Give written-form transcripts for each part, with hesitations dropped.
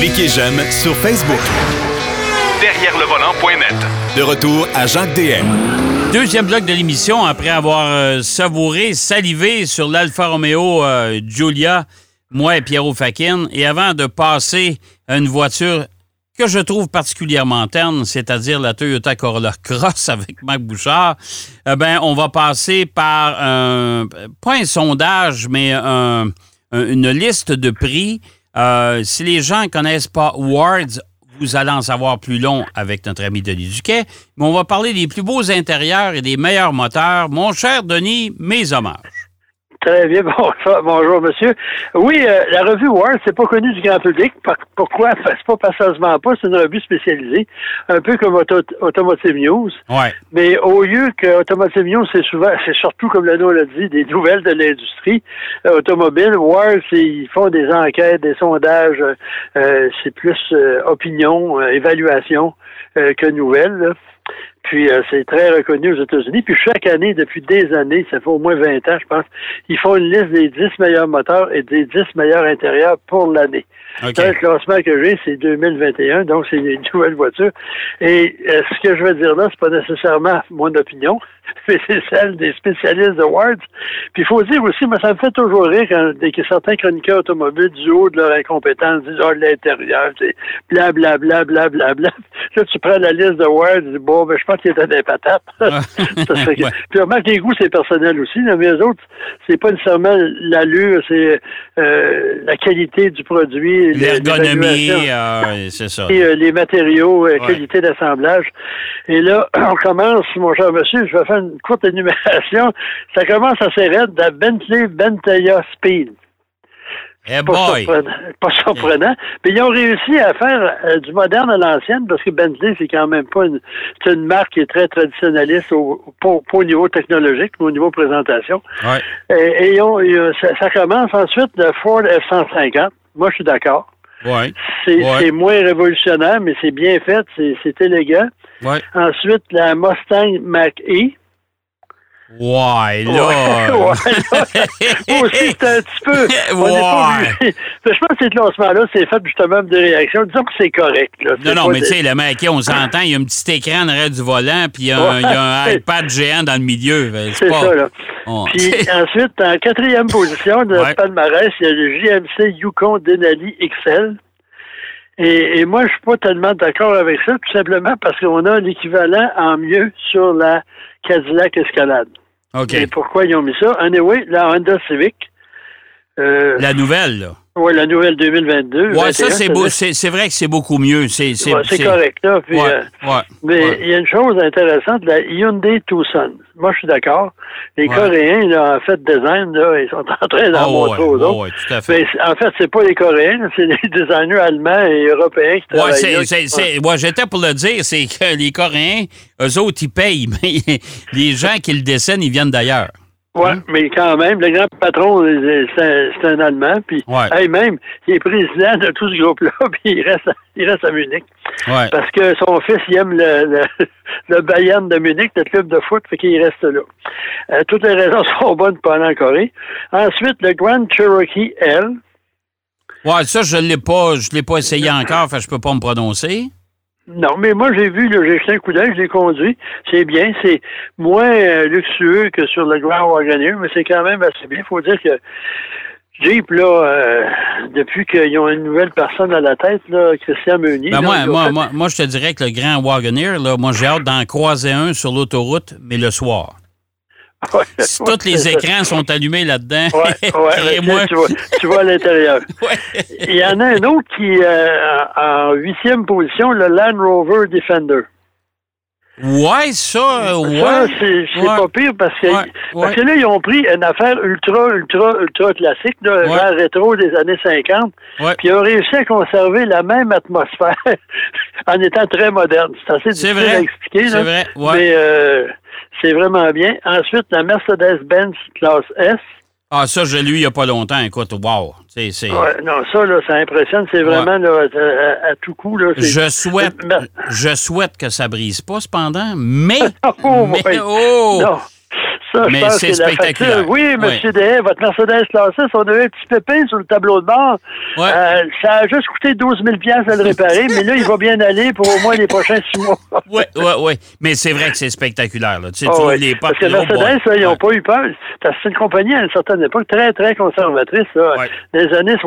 Cliquez j'aime sur Facebook. Derrièrelevolant.net. De retour à Jacques DM. Deuxième bloc de l'émission, après avoir savouré, salivé sur l'Alfa Romeo Giulia, moi et Pierrot Fakine, et avant de passer à une voiture que je trouve particulièrement terne, c'est-à-dire la Toyota Corolla Cross avec Marc Bouchard, on va passer par pas un sondage, mais une liste de prix. Si les gens ne connaissent pas Wards, vous allez en savoir plus long avec notre ami Denis Duquet. Mais on va parler des plus beaux intérieurs et des meilleurs moteurs. Mon cher Denis, mes hommages. Très bien. Bonjour, monsieur. Oui, la revue Wards, c'est pas connu du grand public. Pourquoi? C'est pas passagement pas. C'est une revue spécialisée, un peu comme Automotive News. Ouais. Mais au lieu que Automotive News, c'est surtout, comme le nom l'a dit, des nouvelles de l'industrie automobile. Wards, ils font des enquêtes, des sondages. C'est plus opinion, évaluation que nouvelles, là. Puis, c'est très reconnu aux États-Unis. Puis, chaque année, depuis des années, ça fait au moins 20 ans, je pense, ils font une liste des 10 meilleurs moteurs et des 10 meilleurs intérieurs pour l'année. Okay. Le classement que j'ai, c'est 2021, donc c'est une nouvelle voiture. Et ce que je veux dire là, c'est pas nécessairement mon opinion, mais c'est celle des spécialistes de Wards. Puis, il faut dire aussi, moi, ça me fait toujours rire quand certains chroniqueurs automobiles, du haut de leur incompétence, disent « Ah, l'intérieur, c'est blablabla, blablabla, blablabla. » Là, tu prends la liste de Wards, tu dis « Bon, ben, je pense qu'il était des patates. » Ouais. Puis remarque, les goûts, c'est personnel aussi, mais les autres, c'est pas nécessairement l'allure, c'est la qualité du produit, l'ergonomie, c'est ça. Et les matériaux, qualité d'assemblage. Et là, on commence, mon cher monsieur, je vais faire une courte énumération. Ça commence assez raide, la Bentley Bentayga Speed. Hey boy. Pas surprenant. Mais ils ont réussi à faire du moderne à l'ancienne, parce que Bentley, c'est quand même pas une marque qui est très traditionnaliste pas au niveau technologique, mais au niveau présentation. Ouais. Et ça commence ensuite le Ford F-150. Moi, je suis d'accord. Ouais. C'est moins révolutionnaire, mais c'est bien fait, c'est élégant. Ouais. Ensuite, la Mustang Mach-E. Ouais, là! Ouais, là. Aussi, c'est un petit peu... Ouais! Je pense que ces classements-là, c'est fait justement de réactions. Disons que c'est correct, là. Non, mais tu sais, le mec, on s'entend, il y a un petit écran derrière du volant, puis il y a un iPad géant dans le milieu. C'est ça, là. Oh. Puis ensuite, en quatrième position de notre palmarès, il y a le GMC Yukon Denali XL. Et moi, je suis pas tellement d'accord avec ça, tout simplement parce qu'on a l'équivalent en mieux sur la Cadillac Escalade. OK. Et pourquoi ils ont mis ça? Anyway, la Honda Civic. La nouvelle, là. Oui, la nouvelle 2022. Oui, ça, c'est beau. C'est vrai que c'est beaucoup mieux. C'est correct, là. Puis, mais il y a une chose intéressante, la Hyundai Tucson. Moi, je suis d'accord. Les Coréens, là, en fait, design, là, ils sont en train d'en montrer aux autres. Oui, tout à fait. Mais en fait, c'est pas les Coréens, c'est les designers allemands et européens qui travaillent. Oui, j'étais pour le dire, c'est que les Coréens, eux autres, ils payent, mais les gens qui le dessinent, ils viennent d'ailleurs. Oui, mais quand même, le grand patron, c'est un Allemand, puis même, il est président de tout ce groupe-là, puis il reste à Munich. Ouais. Parce que son fils, il aime le Bayern de Munich, le club de foot, fait qu'il reste là. Toutes les raisons sont bonnes pour aller en Corée. Ensuite, le Grand Cherokee L. Ouais, ça, je l'ai pas essayé encore, fait je peux pas me prononcer. Non, mais moi, j'ai vu, là, j'ai jeté un coup d'œil, je l'ai conduit. C'est bien, c'est moins luxueux que sur le Grand Wagoneer, mais c'est quand même assez bien. Il faut dire que Jeep, là, depuis qu'ils ont une nouvelle personne à la tête, là, Christian Meunier... Ben moi, je te dirais que le Grand Wagoneer, là, moi, j'ai hâte d'en croiser un sur l'autoroute, mais le soir. Ouais, si tous les écrans sont allumés là-dedans, tu vois à l'intérieur. Ouais. Il y en a un autre qui est en huitième position, le Land Rover Defender. Ouais, ça c'est pas pire parce que là, ils ont pris une affaire ultra classique, là, genre rétro des années 50, puis ils ont réussi à conserver la même atmosphère en étant très moderne. C'est assez difficile à expliquer, là, mais c'est vraiment bien. Ensuite, la Mercedes-Benz classe S. Ah, ça, je l'ai eu il n'y a pas longtemps. Écoute, wow! C'est... Ouais, non, ça, là, ça impressionne. C'est vraiment là, à tout coup. Là, je souhaite que ça ne brise pas, cependant, mais... oh, mais... Oh! Non. ça. Mais je pense c'est spectaculaire. Facture, oui, M. Oui. Dehaye, votre Mercedes Classe S, on a eu un petit pépin sur le tableau de bord. Ouais. Ça a juste coûté 12 000 $ à le réparer, mais là, il va bien aller pour au moins les prochains 6 mois. Oui, oui, oui. Mais c'est vrai que c'est spectaculaire. Là. Tu sais, oui. Les parce que Mercedes, là, ils n'ont pas eu peur. Parce que c'est une compagnie, à une certaine époque, très, très conservatrice. Là. Ouais. Même les années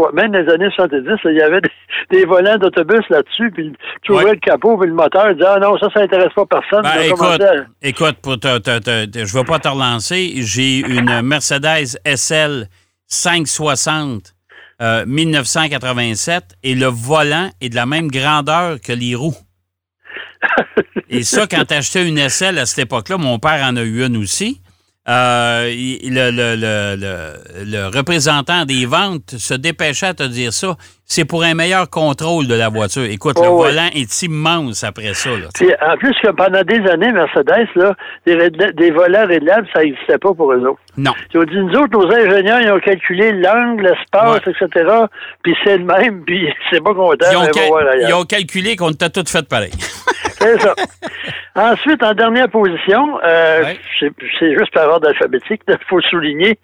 70, là, il y avait des volants d'autobus là-dessus, puis tu ouvrais le capot, puis le moteur, disait « Ah non, ça n'intéresse pas personne. » Écoute, je ne vais pas te relancer. J'ai une Mercedes SL 560 1987 et le volant est de la même grandeur que les roues. Et ça, quand t'achetais une SL à cette époque-là, mon père en a eu une aussi, le représentant des ventes se dépêchait à te dire ça. C'est pour un meilleur contrôle de la voiture. Écoute, le volant est immense après ça. Là, puis, en plus, que pendant des années, Mercedes, là, des volants réglables, ça n'existait pas pour eux autres. Non. Ils ont dit, nous autres, nos ingénieurs, ils ont calculé l'angle, l'espace, etc. Puis c'est le même, puis c'est pas content. Ils ont calculé qu'on était tous fait pareil. C'est ça. Ensuite, en dernière position, c'est juste par ordre alphabétique, il faut souligner,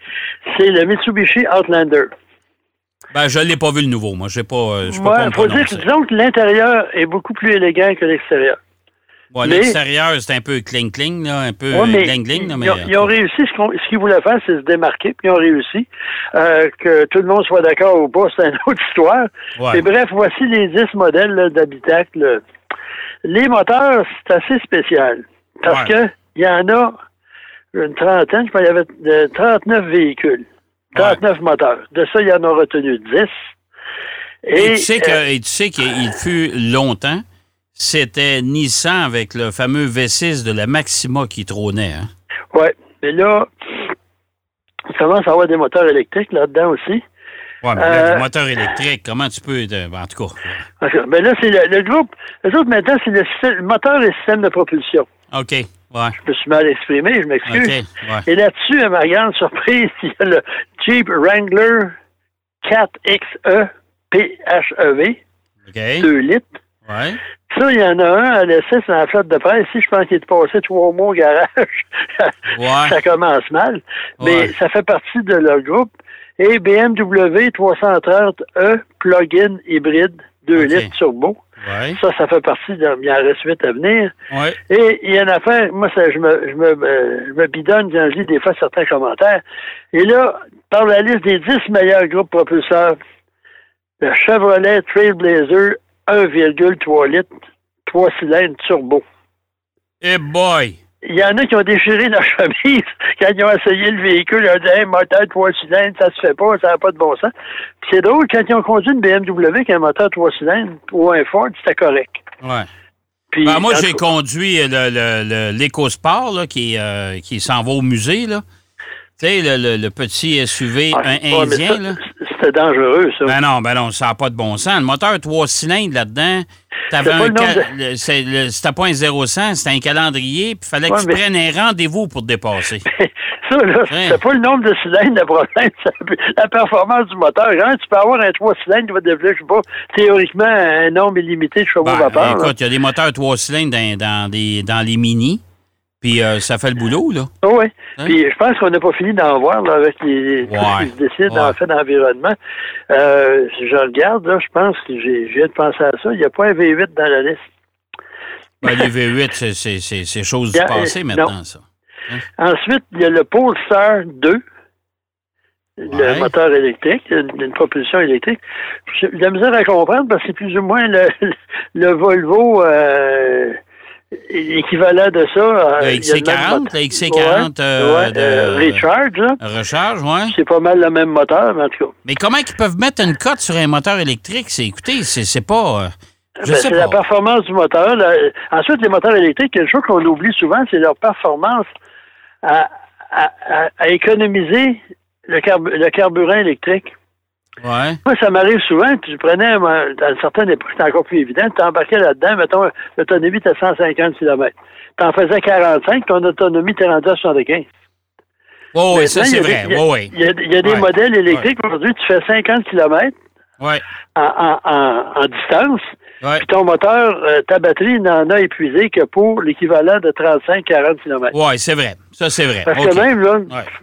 c'est le Mitsubishi Outlander. Ben, je ne l'ai pas vu le nouveau, moi. Je n'ai pas. Il faut dire que l'intérieur est beaucoup plus élégant que l'extérieur. Ouais, mais l'extérieur, c'est un peu cling-cling, là, un peu cling-cling. Ouais, ils ont réussi, ce qu'ils voulaient faire, c'est se démarquer, puis ils ont réussi. Que tout le monde soit d'accord ou pas, c'est une autre histoire. Ouais. Et bref, voici les 10 modèles là, d'habitacle. Les moteurs, c'est assez spécial. Parce que il y en a une trentaine, je pense qu'il y avait 39 véhicules. 39 moteurs. De ça, il en a retenu 10. Et tu sais qu'il fut longtemps, c'était Nissan avec le fameux V6 de la Maxima qui trônait. Hein? Oui, mais là, il commence à avoir des moteurs électriques là-dedans aussi. Oui, mais là, des moteurs électriques, comment tu peux... en tout cas... Mais là, c'est le groupe... Les autres, maintenant, c'est le moteur et le système de propulsion. OK. Ouais. Je me suis mal exprimé, je m'excuse. Okay, et là-dessus, à ma grande surprise, il y a le Jeep Wrangler 4XE PHEV, 2 litres. Ouais. Ça, il y en a un à l'essai sur la flotte de presse. Ici, je pense qu'il est passé 3 mois au garage. Ça commence mal. Mais ça fait partie de leur groupe. Et BMW 330e plug-in hybride, 2 litres turbo. Ouais. Ça fait partie, il en reste 8 à venir. Ouais. Et il y a une affaire, moi, je me bidonne quand je lis des fois certains commentaires. Et là, par la liste des 10 meilleurs groupes propulseurs, le Chevrolet Trailblazer 1,3 litres, 3 cylindres turbo. Hey boy! Il y en a qui ont déchiré leur chemise quand ils ont essayé le véhicule. Ils ont dit « Hey, moteur 3 cylindres, ça se fait pas, ça n'a pas de bon sens. » Puis c'est drôle, quand ils ont conduit une BMW avec un moteur 3 cylindres ou un Ford, c'était correct. Ouais. Puis, ben, moi, j'ai conduit l'EcoSport là, qui s'en va au musée. Là. Tu sais, le petit SUV indien. Là. C'était dangereux, ça. Ben non, ça n'a pas de bon sens. Le moteur 3 cylindres là-dedans... C'était pas un 0-100, c'était un calendrier, puis il fallait que tu prennes un rendez-vous pour te dépasser. Ça, là, c'est pas le nombre de cylindres le problème, c'est la performance du moteur. Hein, tu peux avoir un 3 cylindres qui va développer, je sais pas, théoriquement, un nombre illimité de chevaux vapeur. Écoute, il y a des moteurs 3 cylindres dans les mini. Puis ça fait le boulot, là. Oui. Hein? Puis je pense qu'on n'a pas fini d'en voir, là, avec les trucs qui se décident en fait d'environnement. Je regarde, là, je pense que je viens de penser à ça. Il n'y a pas un V8 dans la liste. Ben, les V8, c'est chose du passé maintenant, ça. Hein? Ensuite, il y a le Polestar 2, le moteur électrique, une propulsion électrique. J'ai de la misère à comprendre parce que c'est plus ou moins le Volvo... l'équivalent de ça... Le XC40, Recharge, là. Recharge, oui. C'est pas mal le même moteur, mais en tout cas. Mais comment ils peuvent mettre une cote sur un moteur électrique? Écoutez, c'est pas... c'est la performance du moteur. Là. Ensuite, les moteurs électriques, quelque chose qu'on oublie souvent, c'est leur performance à économiser le carburant électrique. Ouais. Moi, ça m'arrive souvent, puis je prenais, à une certaine époque, c'était encore plus évident, tu embarquais là-dedans, mettons, l'autonomie était à 150 km. Tu en faisais 45, ton autonomie était rendue à 75. Oh, oui, ça, c'est vrai. Il y a des modèles électriques, aujourd'hui, tu fais 50 km en distance, Ouais. Puis ton moteur, ta batterie n'en a épuisé que pour l'équivalent de 35-40 km. Oui, c'est vrai. Ça, c'est vrai. Parce que même, là,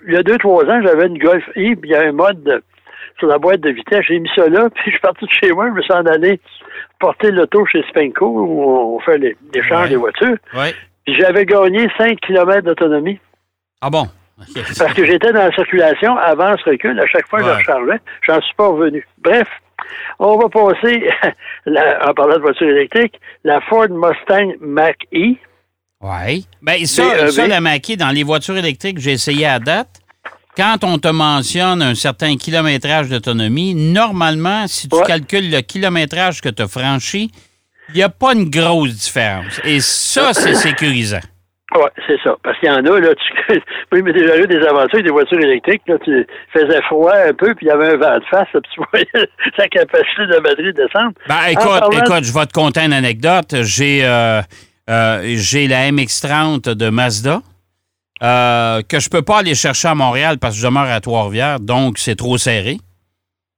il y a 2-3 ans, j'avais une Golf E, puis il y a un mode sur la boîte de vitesse. J'ai mis ça là, puis je suis parti de chez moi, je me suis en allé porter l'auto chez Spenco, où on fait l'échange des voitures. Ouais. Puis j'avais gagné 5 km d'autonomie. Ah bon? Okay. Parce que j'étais dans la circulation avant ce recul. À chaque fois que je rechargeais, j'en suis pas revenu. Bref, on va passer, en parlant de voiture électrique, la Ford Mustang Mach-E. Oui. Bien, ça, la Mach-E, dans les voitures électriques que j'ai essayé à date, quand on te mentionne un certain kilométrage d'autonomie, normalement, si tu calcules le kilométrage que tu as franchi, il n'y a pas une grosse différence. Et ça, c'est sécurisant. Oui, c'est ça. Parce qu'il y en a, là, moi, j'ai déjà eu des aventures des voitures électriques, là, tu faisais froid un peu, puis il y avait un vent de face, là, puis tu voyais sa capacité de la batterie descendre. Ben, écoute, je vais te conter une anecdote. J'ai la MX-30 de Mazda, que je peux pas aller chercher à Montréal parce que je demeure à Trois-Rivières, donc c'est trop serré.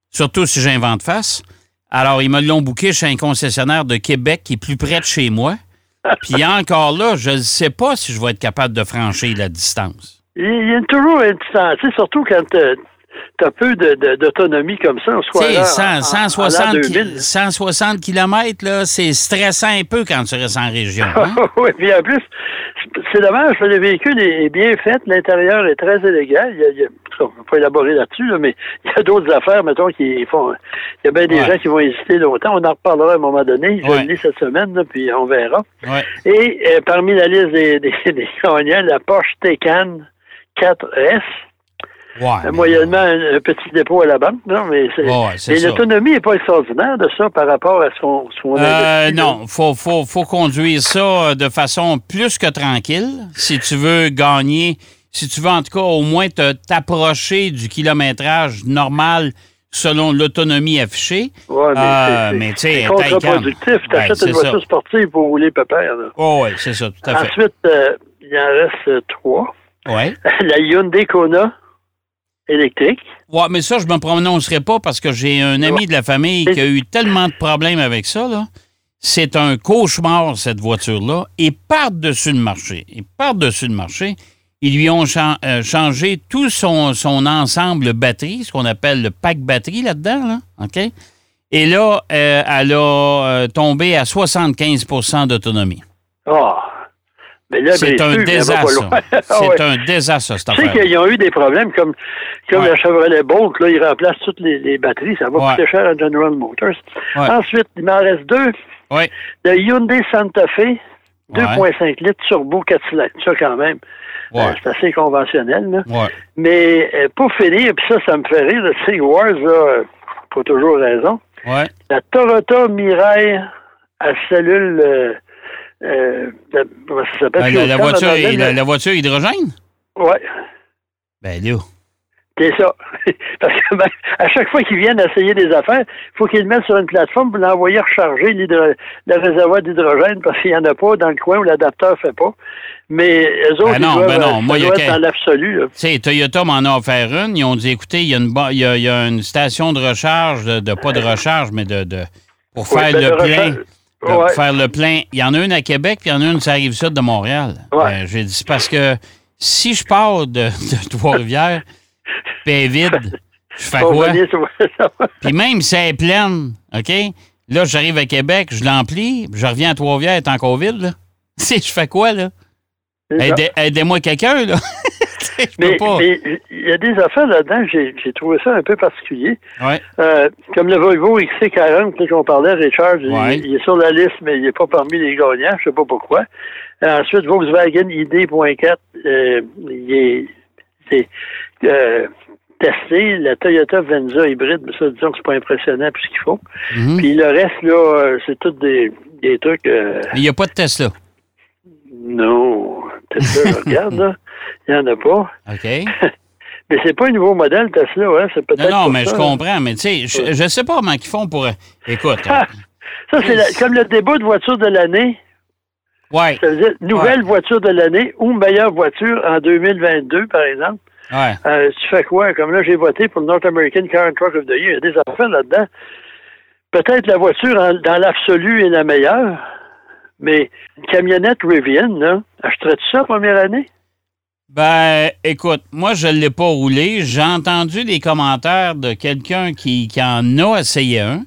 Surtout si j'ai un vent de face. Alors, ils me l'ont booké chez un concessionnaire de Québec qui est plus près de chez moi. Puis encore là, je ne sais pas si je vais être capable de franchir la distance. Il y a toujours une distance, surtout quand tu as peu d'autonomie comme ça. Tu sais, 160 km, là, c'est stressant un peu quand tu restes en région. Hein? Oui, puis en plus, c'est dommage, le véhicule est bien fait, l'intérieur est très élégant. On ne peut pas élaborer là-dessus, là, mais il y a d'autres affaires, mettons, qui font... Il y a bien des gens qui vont hésiter longtemps. On en reparlera à un moment donné. Je le lis cette semaine, là, puis on verra. Ouais. Et parmi la liste des gagnants, la Porsche Taycan 4S. Ouais, moyennement un petit dépôt à la banque, non, mais l'autonomie n'est pas extraordinaire de ça par rapport à ce qu'on a. Non, faut conduire ça de façon plus que tranquille si tu veux gagner, si tu veux en tout cas au moins t'approcher du kilométrage normal selon l'autonomie affichée. Oui, mais tu sais, c'est contre-productif. T'achètes une voiture sportive pour rouler pépère. Oh, oui, c'est ça, tout à fait. Ensuite, il en reste 3. Ouais. La Hyundai Kona. Électrique. Oui, mais ça, je ne me prononcerai pas parce que j'ai un ami de la famille qui a eu tellement de problèmes avec ça, là. C'est un cauchemar, cette voiture-là. Et par-dessus le marché, ils lui ont changé tout son ensemble batterie, ce qu'on appelle le pack batterie là-dedans, là. OK? Et là, elle a tombé à 75 % d'autonomie. Oh! Mais là, c'est un désastre. Un désastre, cette affaire. Tu sais qu'ils ont eu des problèmes comme la Chevrolet Bolt, là, ils remplacent toutes les batteries. Ça va coûter cher à General Motors. Ouais. Ensuite, il m'en reste 2. Ouais. Le Hyundai Santa Fe, 2,5 litres turbo 4 cylindres. Ça, quand même, c'est assez conventionnel. Là. Ouais. Mais pour finir, puis ça me fait rire, le Sig Wars, là, pas toujours raison. Ouais. La Toyota Mirai à cellule... ça s'appelle la voiture hydrogène? Oui. Ben là. C'est ça. Parce que à chaque fois qu'ils viennent essayer des affaires, il faut qu'ils le mettent sur une plateforme pour l'envoyer recharger le réservoir d'hydrogène parce qu'il n'y en a pas dans le coin où l'adapteur ne fait pas. Mais eux autres, ils doivent dans l'absolu. Tu sais, Toyota m'en a offert une. Ils ont dit, écoutez, il y a une station de recharge, faire le plein. Il y en a une à Québec, puis il y en a une sur la Rive-Sud de Montréal. Ouais. J'ai dit, parce que si je pars de Trois-Rivières, puis elle est vide, je fais quoi? Puis même si elle est pleine, OK? Là, j'arrive à Québec, je l'emplis, puis je reviens à Trois-Rivières, elle est encore vide, là. Tu sais, je fais quoi, là? Aidez-moi quelqu'un, là. Mais il y a des affaires là-dedans, j'ai trouvé ça un peu particulier. Ouais. Comme le Volvo XC40 qu'on parlait, Richard, il est sur la liste, mais il n'est pas parmi les gagnants, je ne sais pas pourquoi. Ensuite, Volkswagen ID.4, il est testé. La Toyota Venza hybride, mais ça, disons que c'est pas impressionnant puisqu'il faut. Mm-hmm. Puis le reste, là, c'est tout des trucs... Il n'y a pas de Tesla. Non, Tesla, regarde, là. Il n'y en a pas. OK. Mais c'est pas un nouveau modèle, Tesla, hein? C'est peut-être je comprends, mais tu sais, je ne sais pas comment ils font pour... Écoute... ça, c'est comme le débat de voiture de l'année. Oui. Ça veut dire nouvelle voiture de l'année ou meilleure voiture en 2022, par exemple. Oui. Tu fais quoi? Comme là, j'ai voté pour le North American Car and Truck of the Year. Il y a des affaires là-dedans. peut-être la voiture dans l'absolu est la meilleure, mais une camionnette Rivian, là, achèterais-tu ça première année? Ben, écoute, moi, je ne l'ai pas roulé. J'ai entendu des commentaires de quelqu'un qui en a essayé un.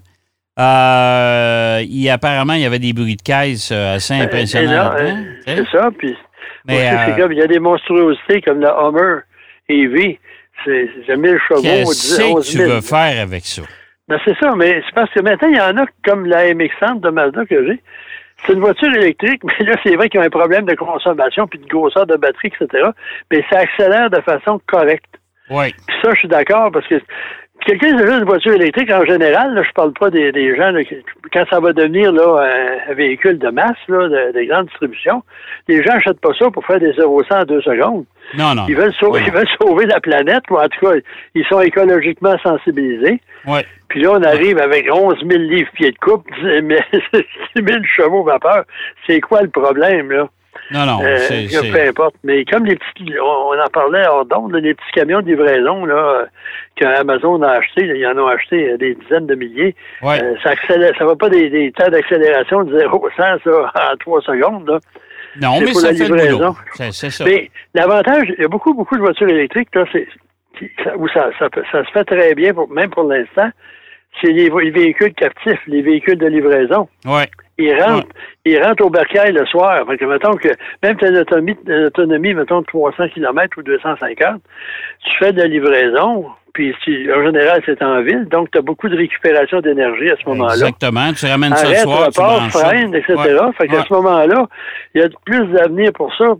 Apparemment, il y avait des bruits de caisse assez impressionnants. C'est ça, puis c'est comme il y a des monstruosités comme la Hummer EV. C'est 1000 chevaux, 11 000. Qu'est-ce que tu veux faire avec ça? Ben, c'est ça, mais c'est parce que maintenant, il y en a comme la MX-30 de Mazda que j'ai. C'est une voiture électrique, mais là, c'est vrai qu'il y a un problème de consommation puis de grosseur de batterie, etc. Mais ça accélère de façon correcte. Oui. Puis ça, je suis d'accord, parce que quelqu'un qui a une voiture électrique, en général, là, je parle pas des gens, là, quand ça va devenir là, un véhicule de masse, là, de grande distribution, les gens n'achètent pas ça pour faire des 0-100 en 2 secondes. Non. Ils veulent sauver la planète, ou en tout cas, ils sont écologiquement sensibilisés. Ouais. Puis là, on arrive avec 11 000 livres-pieds de coupe, 6 000 chevaux vapeur. C'est quoi le problème, là? Non, peu importe. Mais comme les petits, on en parlait hors d'onde, les petits camions de livraison là, qu'Amazon a acheté, ils en ont acheté des dizaines de milliers. Ouais. Ça va pas des temps d'accélération de 0 à 100 en 3 secondes. Là. Non, c'est mais pour ça la fait livraison. C'est ça. Mais l'avantage, il y a beaucoup de voitures électriques là, ça se fait très bien, même pour l'instant, c'est les véhicules captifs, les véhicules de livraison. Ouais. Ils rentrent au bercail le soir. Fait que, mettons que même tu as une autonomie, mettons, de 300 km ou 250, tu fais de la livraison, puis en général, c'est en ville, donc tu as beaucoup de récupération d'énergie à ce moment-là. Exactement, tu ramènes ça le soir, report, tu freine, etc. Ouais. Fait qu'à ce moment-là, il y a plus d'avenir pour ça,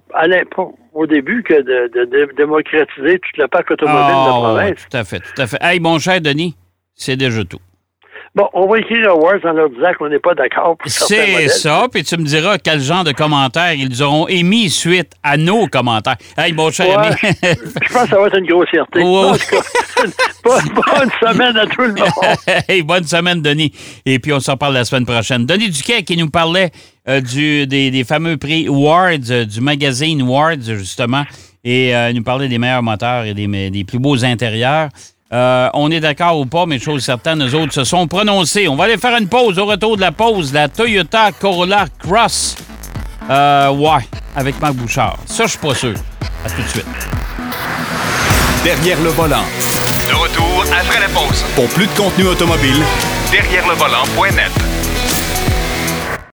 au début, que de démocratiser tout le parc automobile de la province. Ouais, tout à fait. Hey, mon cher Denis, c'est déjà tout. Bon, on va écrire à Wards en leur disant qu'on n'est pas d'accord pour certains modèles. C'est ça, puis tu me diras quel genre de commentaires ils auront émis suite à nos commentaires. Hey, mon cher ami. Je pense que ça va être une grossièreté. Oh. Bonne semaine à tout le monde. Hey, bonne semaine, Denis. Et puis, on s'en parle la semaine prochaine. Denis Duquet qui nous parlait des fameux prix Wards, du magazine Wards, justement, et nous parlait des meilleurs moteurs et des plus beaux intérieurs. On est d'accord ou pas, mais chose certaine, nous autres se sont prononcés. On va aller faire une pause. Au retour de la pause, la Toyota Corolla Cross. Avec Marc Bouchard. Ça, je suis pas sûr. À tout de suite. Derrière le volant. De retour après la pause. Pour plus de contenu automobile, derrièrelevolant.net.